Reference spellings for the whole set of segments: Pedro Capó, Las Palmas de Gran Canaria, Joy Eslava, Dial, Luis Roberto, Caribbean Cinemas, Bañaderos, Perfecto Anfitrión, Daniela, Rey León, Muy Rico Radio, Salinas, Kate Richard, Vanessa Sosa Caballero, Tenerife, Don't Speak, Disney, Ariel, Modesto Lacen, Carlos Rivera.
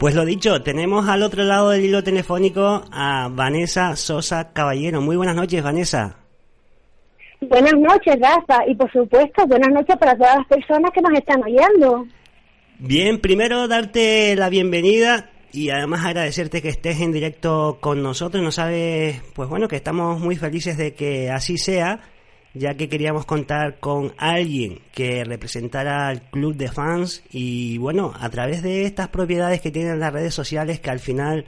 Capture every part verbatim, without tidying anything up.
Pues lo dicho, tenemos al otro lado del hilo telefónico a Vanessa Sosa Caballero. Muy buenas noches, Vanessa. Buenas noches, Rafa, y por supuesto, buenas noches para todas las personas que nos están oyendo. Bien, primero darte la bienvenida y además agradecerte que estés en directo con nosotros. No sabes, pues bueno, que estamos muy felices de que así sea, ya que queríamos contar con alguien que representara al club de fans y bueno, a través de estas propiedades que tienen las redes sociales que al final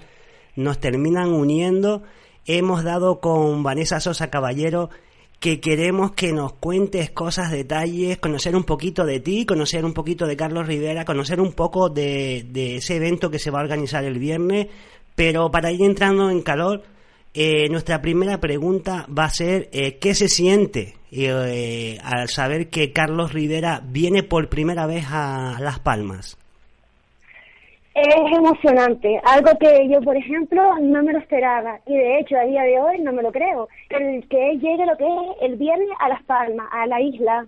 nos terminan uniendo, hemos dado con Vanessa Sosa Caballero, que queremos que nos cuentes cosas, detalles, conocer un poquito de ti, conocer un poquito de Carlos Rivera, conocer un poco de, de ese evento que se va a organizar el viernes, pero para ir entrando en calor, Eh, nuestra primera pregunta va a ser eh, ¿qué se siente eh, al saber que Carlos Rivera viene por primera vez a Las Palmas? Es emocionante, algo que yo, por ejemplo, no me lo esperaba y de hecho a día de hoy no me lo creo, el que él llegue lo que es el viernes a Las Palmas, a la isla.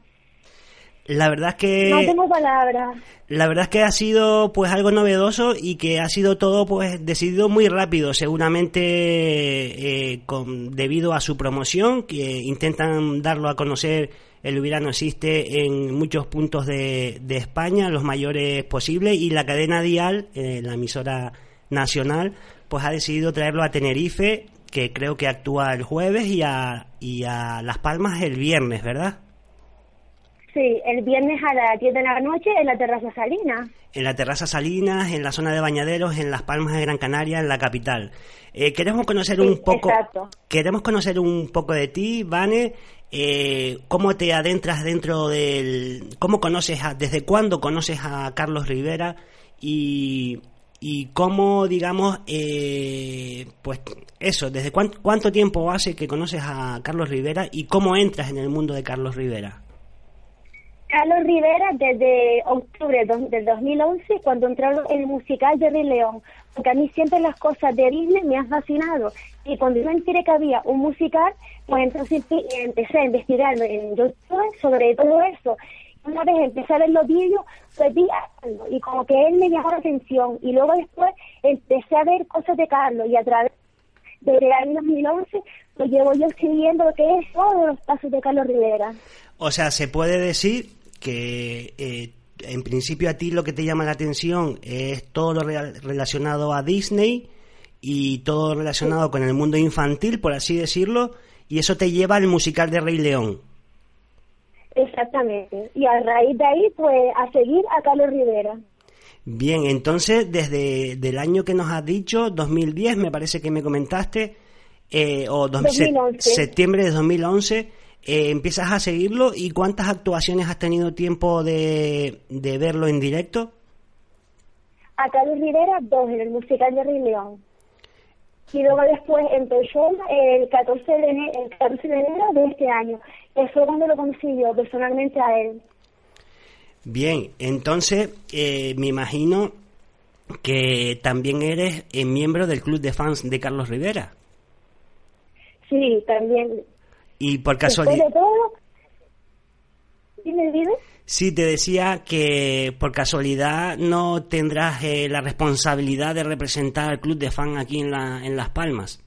La verdad es que... No tengo palabras. La verdad es que ha sido pues algo novedoso y que ha sido todo pues decidido muy rápido, seguramente eh, con, debido a su promoción, que intentan darlo a conocer. El Verano existe en muchos puntos de, de España, los mayores posibles, y la cadena Dial, eh, la emisora nacional, pues ha decidido traerlo a Tenerife, que creo que actúa el jueves, y a, y a Las Palmas el viernes, ¿verdad? Sí, el viernes a las diez de la noche en la terraza Salinas. En la terraza Salinas, en la zona de Bañaderos, en Las Palmas de Gran Canaria, en la capital. Eh, queremos conocer sí, un poco, exacto. Queremos conocer un poco de ti, Vane. Eh, ¿Cómo te adentras dentro del, cómo conoces, a, desde cuándo conoces a Carlos Rivera y y cómo, digamos, eh, pues eso, desde cuánto, cuánto tiempo hace que conoces a Carlos Rivera y cómo entras en el mundo de Carlos Rivera? Carlos Rivera desde octubre del dos mil once, cuando entró el musical de Rey León, porque a mí siempre las cosas de Disney me han fascinado, y cuando yo me enteré que había un musical, pues entonces empecé a investigar en YouTube sobre todo eso. Una vez empecé a ver los vídeos, pues vi algo, y como que él me llamó la atención, y luego después empecé a ver cosas de Carlos, y a través del año dos mil once, pues llevo yo escribiendo lo que es todos los pasos de Carlos Rivera. O sea, se puede decir que eh, en principio a ti lo que te llama la atención es todo lo re- relacionado a Disney y todo relacionado con el mundo infantil, por así decirlo, y eso te lleva al musical de Rey León. Exactamente, y a raíz de ahí, pues, a seguir a Carlos Rivera. Bien, entonces, desde el año que nos has dicho, dos mil diez, me parece que me comentaste, eh, o dos, dos mil once. Se- septiembre de dos mil once... Eh, ¿empiezas a seguirlo y cuántas actuaciones has tenido tiempo de, de verlo en directo? A Carlos Rivera, dos, en el musical de Rey León. Y luego después empezó el catorce de enero de este año. Eso es cuando lo conocí yo personalmente a él. Bien, entonces eh, me imagino que también eres eh, miembro del club de fans de Carlos Rivera. Sí, también. Y por casualidad... Sí, te decía que por casualidad no tendrás eh, la responsabilidad de representar al club de fan aquí en, la, en Las Palmas.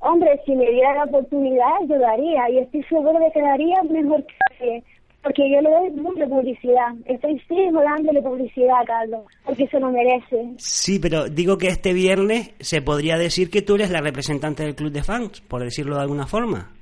Hombre, si me diera la oportunidad, yo daría. Y estoy seguro de que daría mejor que... Porque yo le doy mucha publicidad. Estoy sigo dándole publicidad a Carlos, porque se lo merece. Sí, pero digo que este viernes se podría decir que tú eres la representante del club de fans, por decirlo de alguna forma.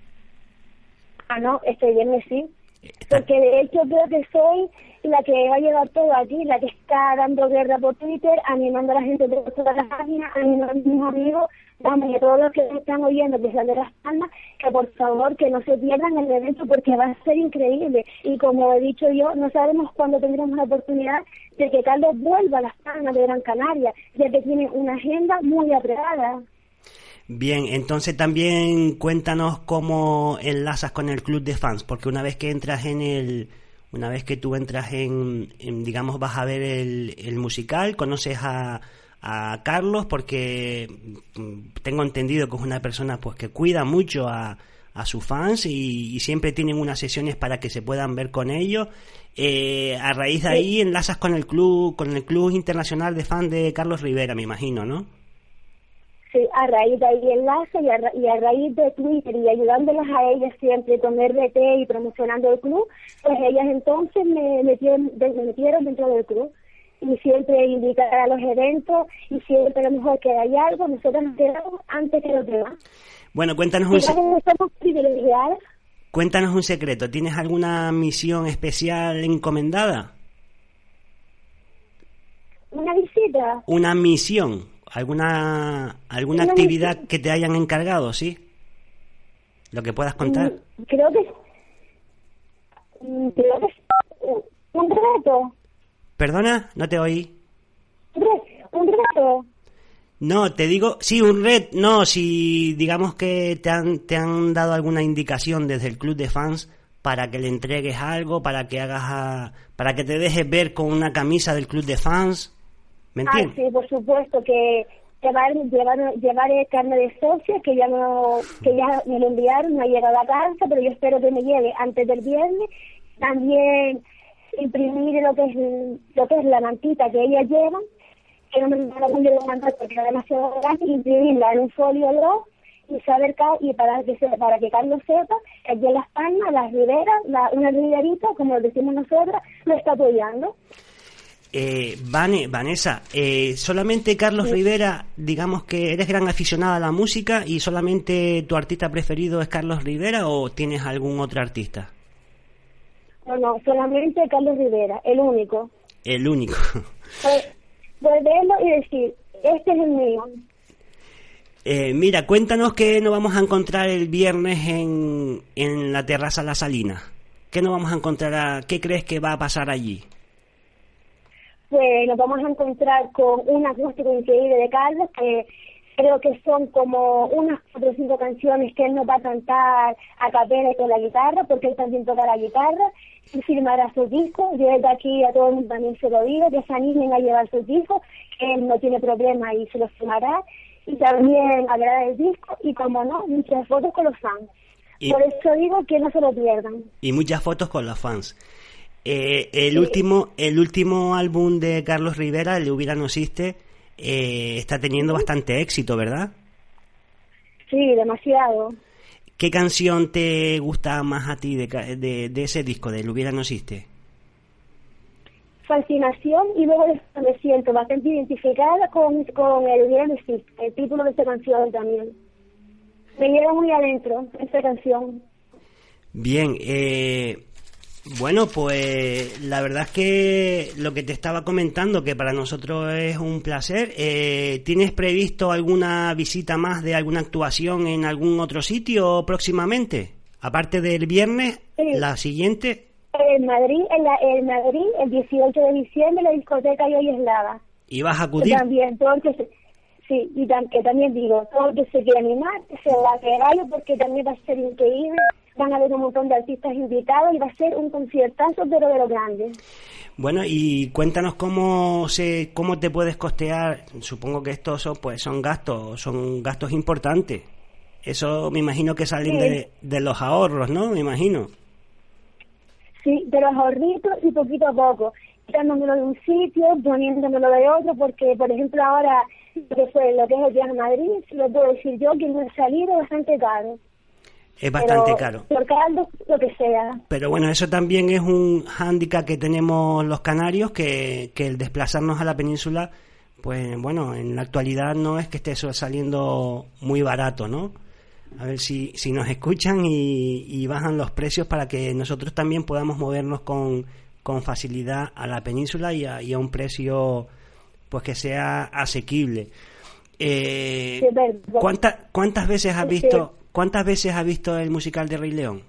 Ah, no, este viernes sí. Está... Porque de hecho creo que soy la que va a llevar todo aquí, la que está dando guerra por Twitter, animando a la gente por todas las páginas, animando a mis amigos, vamos, y a todos los que me están oyendo, que sean de Las Palmas, que por favor que no se pierdan el evento porque va a ser increíble. Y como he dicho yo, no sabemos cuándo tendremos la oportunidad de que Carlos vuelva a Las Palmas de Gran Canaria, ya que tiene una agenda muy apretada. Bien, entonces también cuéntanos cómo enlazas con el club de fans, porque una vez que entras en el... Una vez que tú entras en, en digamos, vas a ver el, el musical, conoces a, a Carlos porque tengo entendido que es una persona pues que cuida mucho a, a sus fans y, y siempre tienen unas sesiones para que se puedan ver con ellos. Eh, a raíz de ahí enlazas con el club, con el Club Internacional de Fans de Carlos Rivera, me imagino, ¿no? Sí, a raíz de ahí enlace y a, ra- y a raíz de Twitter y ayudándolas a ellas siempre con R T y promocionando el club, pues ellas entonces me metieron, me metieron dentro del club y siempre invitar a los eventos y siempre a lo mejor que hay algo, nosotros nos quedamos antes que los demás. Bueno, cuéntanos un secreto. Cuéntanos un secreto, ¿tienes alguna misión especial encomendada? Una visita. Una misión. ¿Alguna alguna no, actividad que te hayan encargado, sí? Lo que puedas contar. Creo que... Creo que es un reto. ¿Perdona? No te oí. Un reto. No, te digo... Sí, un reto. No, si digamos que te han, te han dado alguna indicación desde el club de fans para que le entregues algo, para que hagas... A, para que te dejes ver con una camisa del club de fans... Ah, sí, por supuesto, que llevar, llevar, llevar el carne de socia, que ya no, que ya me lo enviaron, no ha llegado la carta, pero yo espero que me llegue antes del viernes. También imprimir lo que es lo que es la mantita que ellas llevan, que no me mandaron de la manta porque era demasiado grande, imprimirla en un folio dos y saber y para que para que Carlos sepa que aquí en Las Palmas, las riberas, la, una riberita, como decimos nosotras, lo está apoyando. Eh, Vane, Vanessa, eh, solamente Carlos sí. Rivera, digamos que eres gran aficionada a la música y solamente tu artista preferido es Carlos Rivera o tienes algún otro artista? No, no, solamente Carlos Rivera, el único. El único. eh, volverlo y decir, este es el mío. Eh, mira, cuéntanos qué nos vamos a encontrar el viernes en, en la terraza Las Salinas. ¿Qué nos vamos a encontrar? A, ¿Qué crees que va a pasar allí? Pues nos vamos a encontrar con un acústico increíble de Carlos, que creo que son como unas cuatro o cinco canciones que él nos va a cantar a capela y con la guitarra, porque él también toca la guitarra, y firmará sus discos. Yo desde aquí a todo el mundo también se lo digo, que se animen a llevar sus discos, que él no tiene problema y se los firmará, y también hablará del disco, y como no, muchas fotos con los fans. Y... Por eso digo que no se lo pierdan. Y muchas fotos con los fans. Eh, el sí. último el último álbum de Carlos Rivera, el de Hubiera No Existe, eh, está teniendo bastante éxito, ¿verdad? Sí, demasiado. ¿Qué canción te gusta más a ti de, de, de ese disco, de El Hubiera No Existe? Fascinación, y luego me siento bastante identificada con, con El Hubiera No Existe, el título de esta canción también. Me lleva muy adentro esta canción. Bien, eh... Bueno, pues la verdad es que lo que te estaba comentando, que para nosotros es un placer. Eh, ¿tienes previsto alguna visita más de alguna actuación en algún otro sitio próximamente? Aparte del viernes, sí. La siguiente. En Madrid, en, la, en Madrid, el dieciocho de diciembre, la discoteca Joy Eslava. ¿Y vas a acudir? Yo también, todo el que se, sí, y tam, que también digo, todo el que se quiera animar, se la regalo porque también va a ser increíble. Van a haber un montón de artistas invitados y va a ser un conciertazo, pero de lo grande. Bueno, y cuéntanos cómo se cómo te puedes costear. Supongo que estos son, pues, son gastos, son gastos importantes. Eso me imagino que salen sí. de, de los ahorros, ¿no? Me imagino. Sí, de los ahorritos y poquito a poco. Quitándomelo de un sitio, poniéndomelo de otro, porque, por ejemplo, ahora que fue lo que es el viaje a Madrid, si lo puedo decir yo, que no ha salido bastante caro. Es bastante pero, caro. Por Carlos, lo que sea. Pero bueno, eso también es un hándicap que tenemos los canarios, que, que el desplazarnos a la península, pues bueno, en la actualidad no es que esté saliendo muy barato, ¿no? A ver si, si nos escuchan y, y bajan los precios para que nosotros también podamos movernos con, con facilidad a la península y a, y a un precio pues que sea asequible. Eh, ¿cuánta, ¿Cuántas veces has visto... ¿Cuántas veces has visto el musical de Rey León?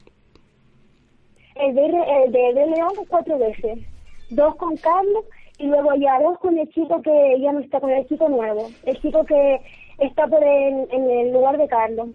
El de, el de Rey León cuatro veces. Dos con Carlos y luego ya dos con el chico que ya no está, con el chico nuevo. El chico que está por el, en el lugar de Carlos.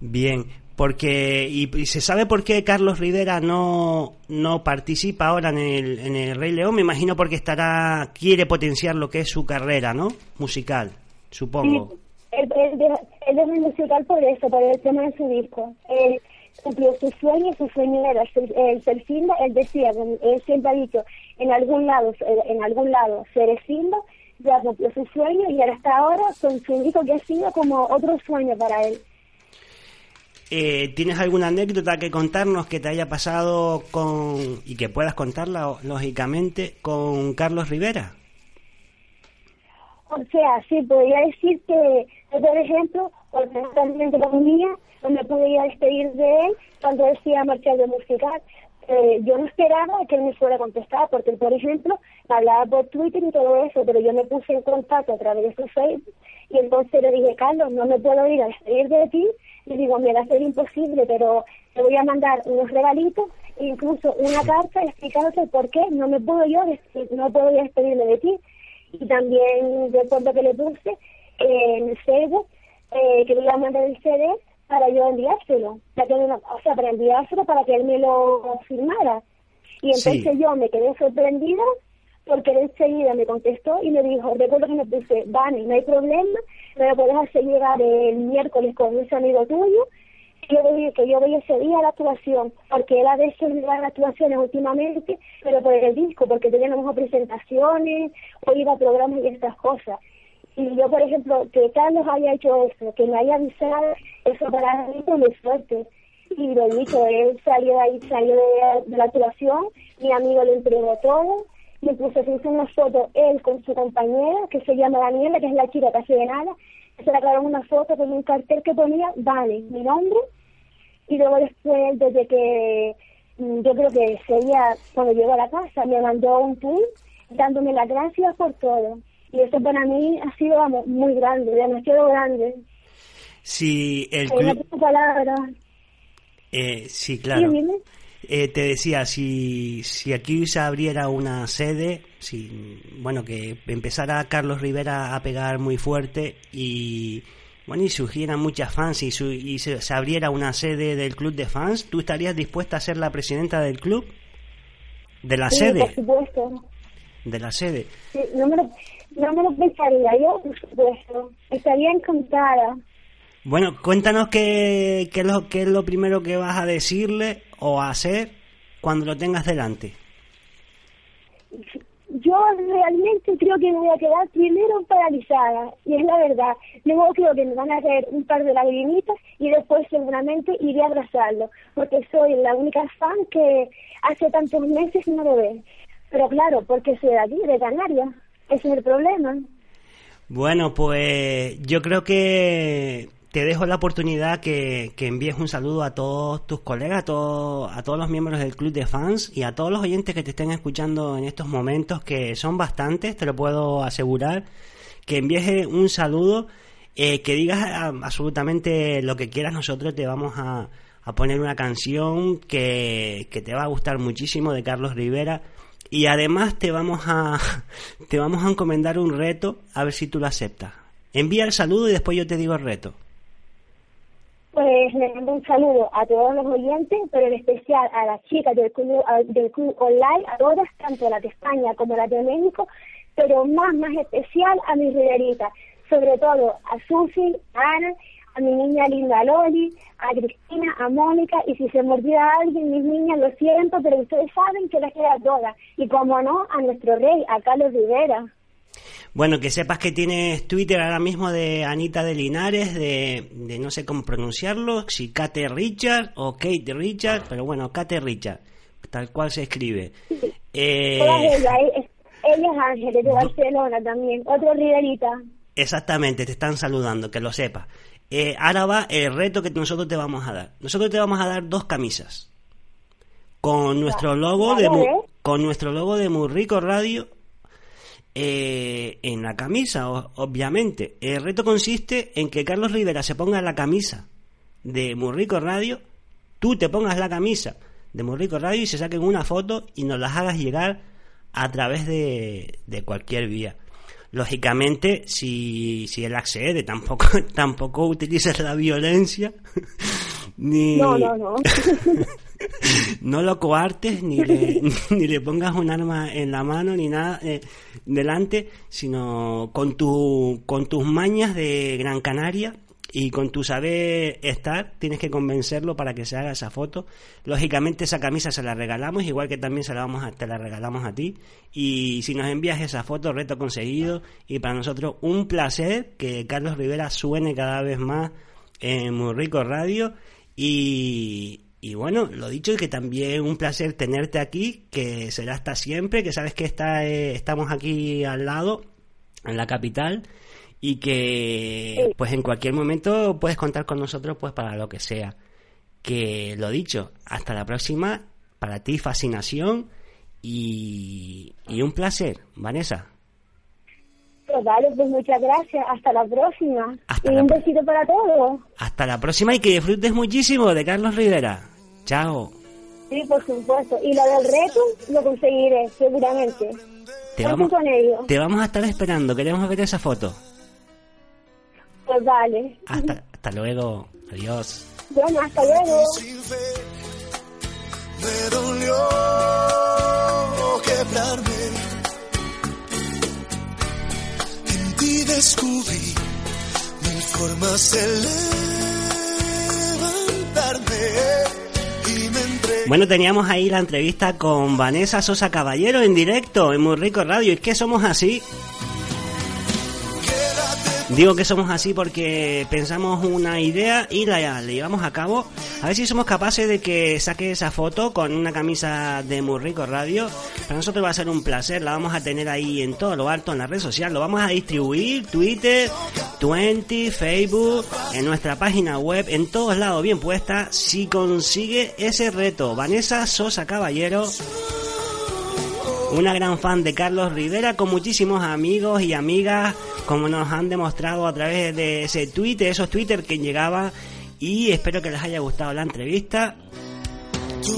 Bien, porque y, y se sabe por qué Carlos Rivera no, no participa ahora en el, en el Rey León. Me imagino porque estará quiere potenciar lo que es su carrera, ¿no? Musical, supongo. Sí. Él, él, dejó, él dejó el musical por eso, por el tema de su disco. Él cumplió su sueño, su sueño era ser, el ser Simba. Él decía, él siempre ha dicho, en algún lado, en algún lado, seré Simba. Ya cumplió su sueño y hasta ahora con su disco que ha sido como otro sueño para él. Eh, ¿Tienes alguna anécdota que contarnos que te haya pasado con y que puedas contarla, lógicamente, con Carlos Rivera? O sea, sí, podría decir que, por ejemplo, por también conmigo, no me podía despedir de él cuando decía marchar de musical. Eh, yo no esperaba que él me fuera a contestar, porque, por ejemplo, hablaba por Twitter y todo eso, pero yo me puse en contacto a través de su Facebook, y entonces le dije, Carlos, no me puedo ir a despedir de ti, y digo, me va a ser imposible, pero te voy a mandar unos regalitos, incluso una carta explicándote por qué no me puedo yo, no puedo ir a despedirme de ti. Y también recuerdo que le puse eh, en el Facebook eh, que le iba a mandar el C D para yo enviárselo, para que me, o sea, para enviárselo para que él me lo firmara. Y entonces sí. Yo me quedé sorprendida porque él enseguida me contestó y me dijo, recuerdo que me puse, Vani, no hay problema, me lo puedes hacer llegar el miércoles con un amigo tuyo. Y yo le dije que yo voy ese día a la actuación, porque él a veces me da las actuaciones últimamente, pero por el disco, porque tenía a lo mejor presentaciones, o iba a programas y estas cosas. Y yo, por ejemplo, que Carlos haya hecho eso, que me haya avisado, eso para mí fue muy fuerte. Y lo dicho, él salió ahí, salió de, de la actuación, mi amigo le entregó todo, y incluso se hizo una foto él con su compañera, que se llama Daniela, que es la chica casi de nada, se le aclararon una foto con un cartel que ponía, vale, mi nombre, y luego después, desde que yo creo que sería cuando llegó a la casa, me mandó un tweet dándome las gracias por todo. Y eso para mí ha sido, vamos, muy grande, demasiado grande. Sí, el club... Eh, sí, claro. ¿Sí, eh, te decía, si, si aquí se abriera una sede, si, bueno, que empezara Carlos Rivera a pegar muy fuerte y... Bueno, y surgieran muchas fans y, su, y se, se abriera una sede del club de fans, ¿tú estarías dispuesta a ser la presidenta del club? ¿De la sí, sede? Por supuesto. ¿De la sede? Sí, no me lo, no me lo pensaría, yo por supuesto. Estaría encantada. Bueno, cuéntanos qué, qué, lo, qué es lo primero que vas a decirle o a hacer cuando lo tengas delante. Yo realmente creo que me voy a quedar primero paralizada, y es la verdad. Luego creo que me van a caer un par de lagrimitas y después seguramente iré a abrazarlo, porque soy la única fan que hace tantos meses no lo ve. Pero claro, porque soy de aquí, de Canarias, ese es el problema. Bueno, pues yo creo que te dejo la oportunidad que, que envíes un saludo a todos tus colegas, a, todo, a todos los miembros del club de fans y a todos los oyentes que te estén escuchando en estos momentos, que son bastantes, te lo puedo asegurar, que envíes un saludo, eh, que digas a, absolutamente lo que quieras, nosotros te vamos a, a poner una canción que, que te va a gustar muchísimo de Carlos Rivera y además te vamos a te vamos a encomendar un reto, a ver si tú lo aceptas. Envía el saludo y después yo te digo el reto. Pues le mando un saludo a todos los oyentes, pero en especial a las chicas del club, a, del club online, a todas, tanto las de España como las de México, pero más, más especial a mis Riveritas, sobre todo a Susi, a Ana, a mi niña linda Loli, a Cristina, a Mónica, y si se me olvida alguien, mis niñas, lo siento, pero ustedes saben que las quiero a todas, y como no, a nuestro rey, a Carlos Rivera. Bueno, que sepas que tienes Twitter ahora mismo de Anita de Linares, de, de no sé cómo pronunciarlo, si Kate Richard o Kate Richard, pero bueno, Kate Richard, tal cual se escribe. Sí. Eh... Todas ellas, ella es Ángeles de Barcelona también, otro Riverita. Exactamente, te están saludando, que lo sepas. Eh, ahora va el reto que nosotros te vamos a dar. Nosotros te vamos a dar dos camisas con nuestro logo de Mu- con nuestro logo de Muy Rico Radio. Eh, en la camisa, obviamente. El reto consiste en que Carlos Rivera se ponga la camisa de Muy Rico Radio, tú te pongas la camisa de Muy Rico Radio y se saquen una foto y nos las hagas llegar a través de, de cualquier vía. Lógicamente, si, si él accede, tampoco, tampoco utilices la violencia. Ni... No, no, no. No lo coartes, ni le, ni le pongas un arma en la mano, ni nada eh, delante, sino con, tu, con tus mañas de Gran Canaria y con tu saber estar, tienes que convencerlo para que se haga esa foto. Lógicamente esa camisa se la regalamos, igual que también se la vamos a, te la regalamos a ti. Y si nos envías esa foto, reto conseguido. Y para nosotros un placer que Carlos Rivera suene cada vez más en Muy Rico Radio. Y... Y bueno, lo dicho, que también es un placer tenerte aquí, que será hasta siempre, que sabes que está eh, estamos aquí al lado, en la capital, y que pues en cualquier momento puedes contar con nosotros pues para lo que sea. Que lo dicho, hasta la próxima, para ti fascinación y, y un placer, Vanessa. Vale, pues muchas gracias. Hasta la próxima. Hasta y la... un besito para todos. Hasta la próxima y que disfrutes muchísimo de Carlos Rivera. Chao. Sí, por supuesto. Y lo del reto lo conseguiré, seguramente. Te vamos, con ello. Te vamos a estar esperando. Queremos ver esa foto. Pues vale. Hasta, hasta luego. Adiós. Bueno, hasta luego. Me dolió quebrarme. Descubrí mil formas de levantarme y me entregué. Bueno, teníamos ahí la entrevista con Vanessa Sosa Caballero en directo en Muy Rico Radio. Y es que somos así. Digo que somos así porque pensamos una idea y la, la llevamos a cabo. A ver si somos capaces de que saque esa foto con una camisa de Muy Rico Radio. Para nosotros va a ser un placer, la vamos a tener ahí en todo lo alto, en la red social. Lo vamos a distribuir, Twitter, veinte, Facebook, en nuestra página web, en todos lados bien puesta. Si consigue ese reto, Vanessa Sosa Caballero... Una gran fan de Carlos Rivera, con muchísimos amigos y amigas, como nos han demostrado a través de ese Twitter, esos Twitter que llegaban, y espero que les haya gustado la entrevista.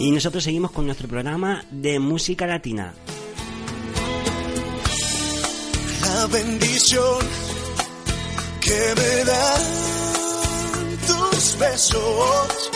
Y nosotros seguimos con nuestro programa de música latina. La bendición que me dan tus besos.